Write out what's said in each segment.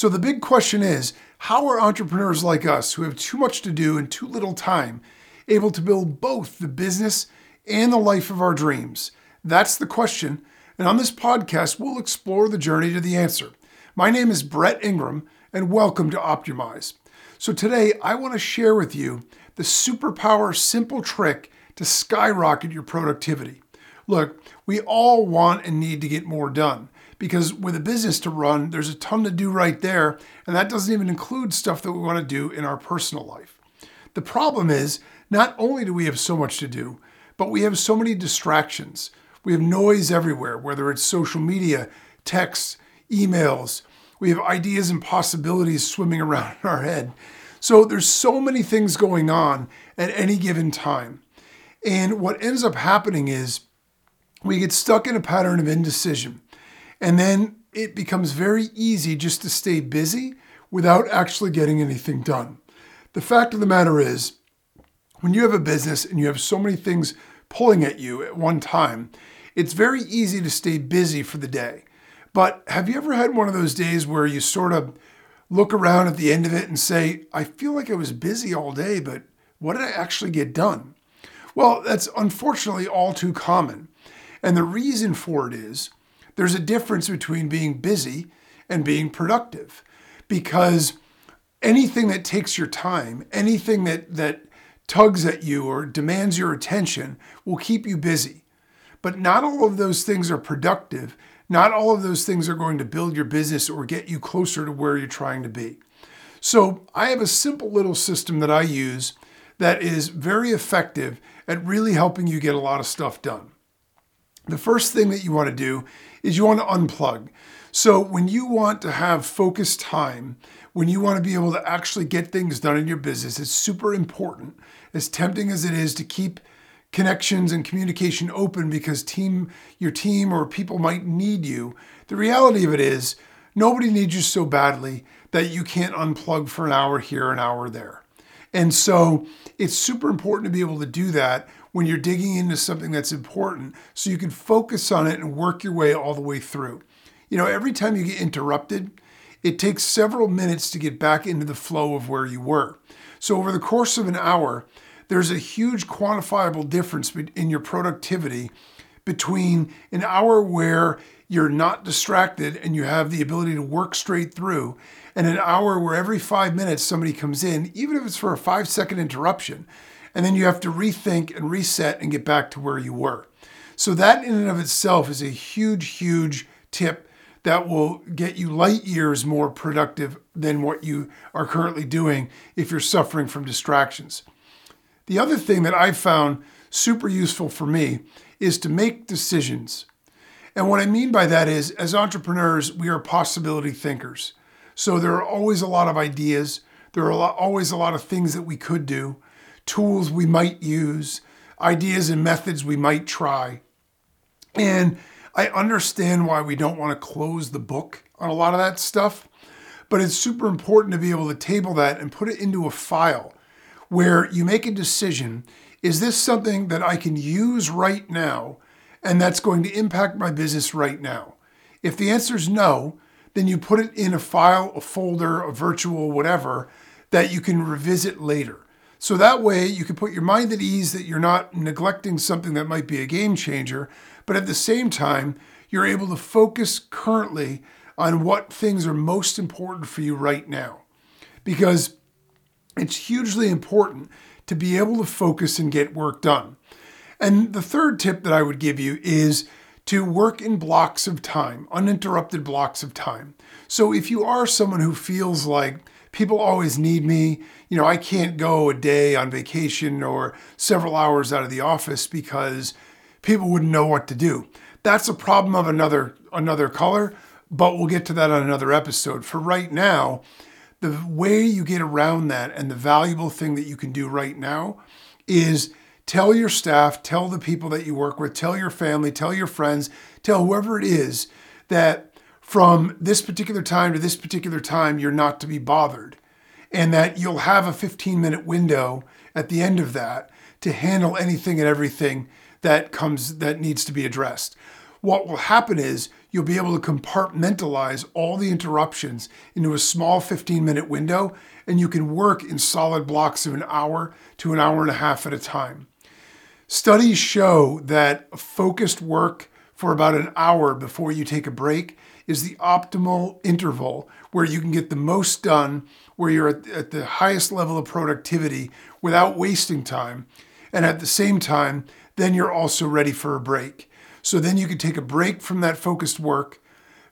So the big question is, how are entrepreneurs like us who have too much to do and too little time able to build both the business and the life of our dreams? That's the question. And on this podcast, we'll explore the journey to the answer. My name is Brett Ingram, and welcome to Optimize. So today, I want to share with you the superpower simple trick to skyrocket your productivity. Look, we all want and need to get more done because with a business to run, there's a ton to do right there, and that doesn't even include stuff that we want to do in our personal life. The problem is, not only do we have so much to do, but we have so many distractions. We have noise everywhere, whether it's social media, texts, emails. We have ideas and possibilities swimming around in our head. So there's so many things going on at any given time. And what ends up happening is we get stuck in a pattern of indecision. And then it becomes very easy just to stay busy without actually getting anything done. The fact of the matter is, when you have a business and you have so many things pulling at you at one time, it's very easy to stay busy for the day. But have you ever had one of those days where you sort of look around at the end of it and say, I feel like I was busy all day, but what did I actually get done? Well, that's unfortunately all too common. And the reason for it is there's a difference between being busy and being productive, because anything that takes your time, anything that tugs at you or demands your attention will keep you busy. But not all of those things are productive. Not all of those things are going to build your business or get you closer to where you're trying to be. So I have a simple little system that I use that is very effective at really helping you get a lot of stuff done. The first thing that you want to do is you want to unplug. So when you want to have focused time, when you want to be able to actually get things done in your business, it's super important, as tempting as it is to keep connections and communication open because your team or people might need you. The reality of it is nobody needs you so badly that you can't unplug for an hour here, an hour there. And so it's super important to be able to do that when you're digging into something that's important so you can focus on it and work your way all the way through. You know, every time you get interrupted, it takes several minutes to get back into the flow of where you were. So over the course of an hour, there's a huge quantifiable difference in your productivity between an hour where you're not distracted and you have the ability to work straight through, and an hour where every 5 minutes somebody comes in, even if it's for a 5-second interruption, and then you have to rethink and reset and get back to where you were. So that in and of itself is a huge, huge tip that will get you light years more productive than what you are currently doing if you're suffering from distractions. The other thing that I found super useful for me is to make decisions. And what I mean by that is, as entrepreneurs, we are possibility thinkers. So there are always a lot of ideas. There are always a lot of things that we could do, tools we might use, ideas and methods we might try. And I understand why we don't want to close the book on a lot of that stuff, but it's super important to be able to table that and put it into a file, where you make a decision, is this something that I can use right now and that's going to impact my business right now? If the answer is no, then you put it in a file, a folder, a virtual, whatever, that you can revisit later. So that way you can put your mind at ease that you're not neglecting something that might be a game changer, but at the same time, you're able to focus currently on what things are most important for you right now. Because it's hugely important to be able to focus and get work done. And the third tip that I would give you is to work in blocks of time, uninterrupted blocks of time. So if you are someone who feels like people always need me, you know, I can't go a day on vacation or several hours out of the office because people wouldn't know what to do. That's a problem of another color, but we'll get to that on another episode. For right now, the way you get around that and the valuable thing that you can do right now is tell your staff, tell the people that you work with, tell your family, tell your friends, tell whoever it is that from this particular time to this particular time, you're not to be bothered, and that you'll have a 15-minute window at the end of that to handle anything and everything that needs to be addressed. what will happen is you'll be able to compartmentalize all the interruptions into a small 15-minute window, and you can work in solid blocks of an hour to an hour and a half at a time. Studies show that focused work for about an hour before you take a break is the optimal interval where you can get the most done, where you're at the highest level of productivity without wasting time. And at the same time, then you're also ready for a break. So then you can take a break from that focused work,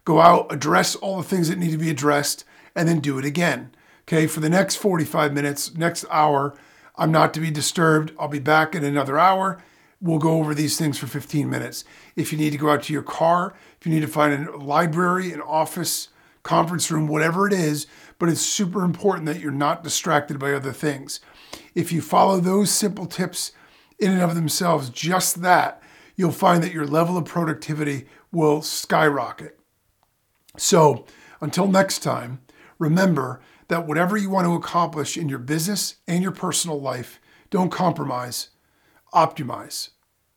go out, address all the things that need to be addressed, and then do it again. Okay, for the next 45 minutes, next hour, I'm not to be disturbed. I'll be back in another hour. We'll go over these things for 15 minutes. If you need to go out to your car, if you need to find a library, an office, conference room, whatever it is, but it's super important that you're not distracted by other things. If you follow those simple tips in and of themselves, just that, you'll find that your level of productivity will skyrocket. So until next time, remember that whatever you want to accomplish in your business and your personal life, don't compromise, optimize.